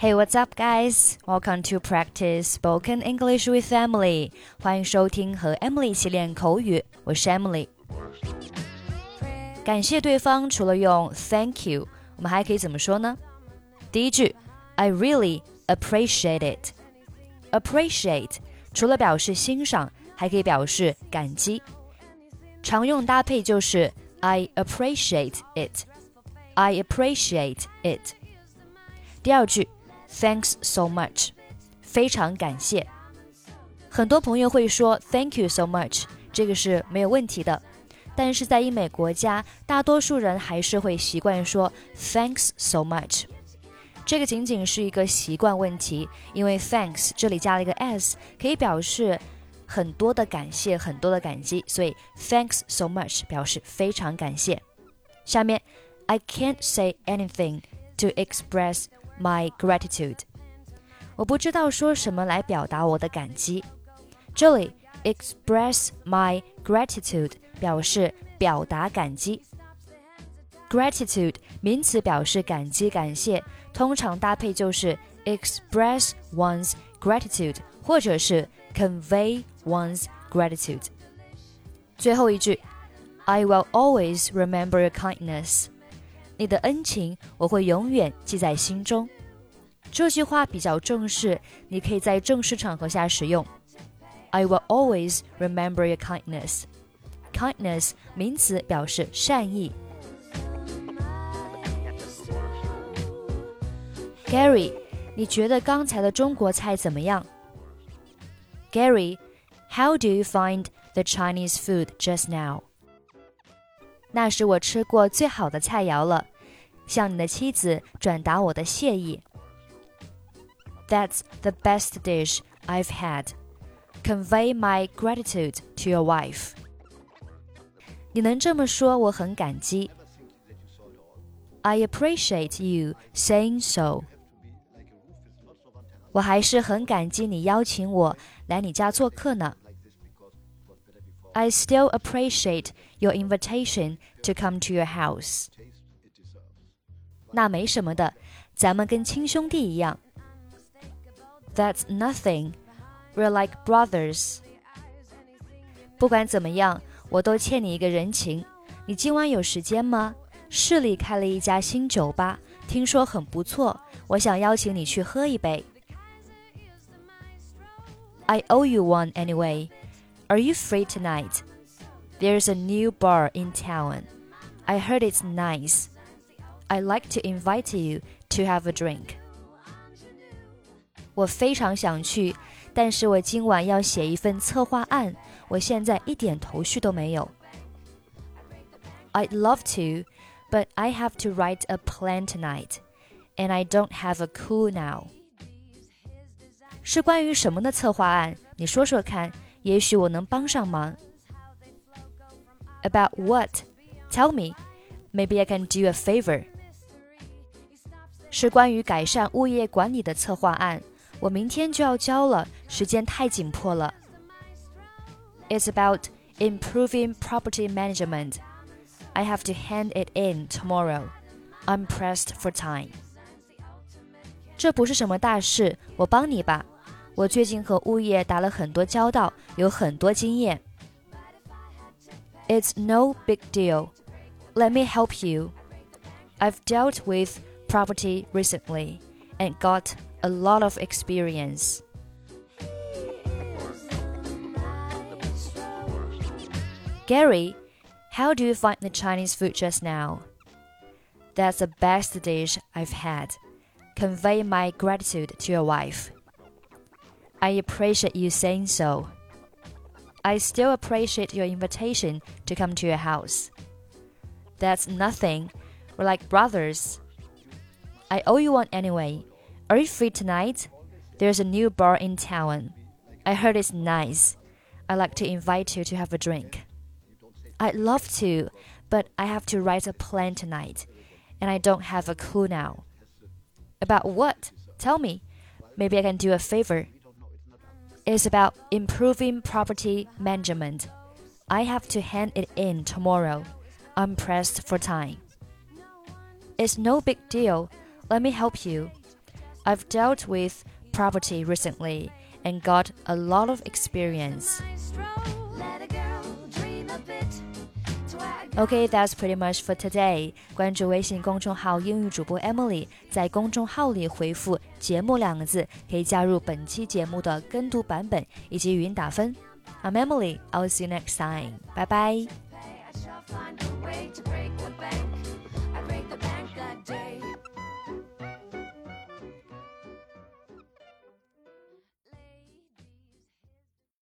Hey, what's up, guys? Welcome to practice spoken English with Emily. 欢迎收听和 Emily 一起练口语，我是 Emily。感谢对方除了用 Thank you， 我们还可以怎么说呢？第一句 I really appreciate it. Appreciate 除了表示欣赏，还可以表示感激。常用搭配就是 I appreciate it. I appreciate it. 第二句Thanks so much 非常感谢。很多朋友会说 Thank you so much 这个是没有问题的，但是在英美国家，大多数人还是会习惯说 Thanks so much， 这个仅仅是一个习惯问题，因为 Thanks 这里加了一个 s 可以表示很多的感谢，很多的感激，所以 Thanks so much 表示非常感谢。下面 I can't say anything to express my gratitude 我不知道说什么来表达我的感激。这里 express my gratitude 表示表达感激。gratitude 名词表示感激感谢，通常搭配就是 express one's gratitude 或者是 convey one's gratitude。 最后一句 I will always remember your kindness你的恩情我会永远记在心中。这句话比较正式，你可以在正式场合下使用。I will always remember your kindness. Kindness 名词表示善意。Gary, 你觉得刚才的中国菜怎么样？ Gary, how do you find the Chinese food just now?那是我吃过最好的菜肴了，向你的妻子转达我的谢意。 That's the best dish I've had. Convey my gratitude to your wife. 你能这么说，我很感激。 I appreciate you saying so. 我还是很感激你邀请我来你家做客呢。I still appreciate your invitation to come to your house. 那没什么的，咱们跟亲兄弟一样。 That's nothing. We're like brothers. 不管怎么样，我都欠你一个人情。你今晚有时间吗？市里开了一家新酒吧，听说很不错，我想邀请你去喝一杯。 I owe you one anyway.Are you free tonight? There's a new bar in town. I heard it's nice. I'd like to invite you to have a drink. 我非常想去，但是我今晚要写一份策划案，我现在一点头绪都没有。I'd love to, but I have to write a plan tonight, and I don't have a clue now. 是关于什么的策划案？你说说看。也许我能帮上忙。 About what? Tell me. Maybe I can do a favor. 是关于改善物业管理的策划案，我明天就要交了，时间太紧迫了。 It's about improving property management. I have to hand it in tomorrow. I'm pressed for time. 这不是什么大事，我帮你吧。我最近和物业打了很多交道，有很多经验。It's no big deal. Let me help you. I've dealt with property recently and got a lot of experience. Gary, how do you find the Chinese food just now? That's the best dish I've had. Convey my gratitude to your wife.I appreciate you saying so. I still appreciate your invitation to come to your house. That's nothing. We're like brothers. I owe you one anyway. Are you free tonight? There's a new bar in town. I heard it's nice. I'd like to invite you to have a drink. I'd love to, but I have to write a plan tonight, and I don't have a clue now. About what? Tell me. Maybe I can do a favor.It's about improving property management. I have to hand it in tomorrow. I'm pressed for time. It's no big deal. Let me help you. I've dealt with property recently and got a lot of experience. Okay, that's pretty much for today. 关注微信公众号英语主播 Emily， 在公众号里回复节目两个字，可以加入本期节目的跟读版本以及语音打分。I'm Emily, I'll see you next time. Bye bye.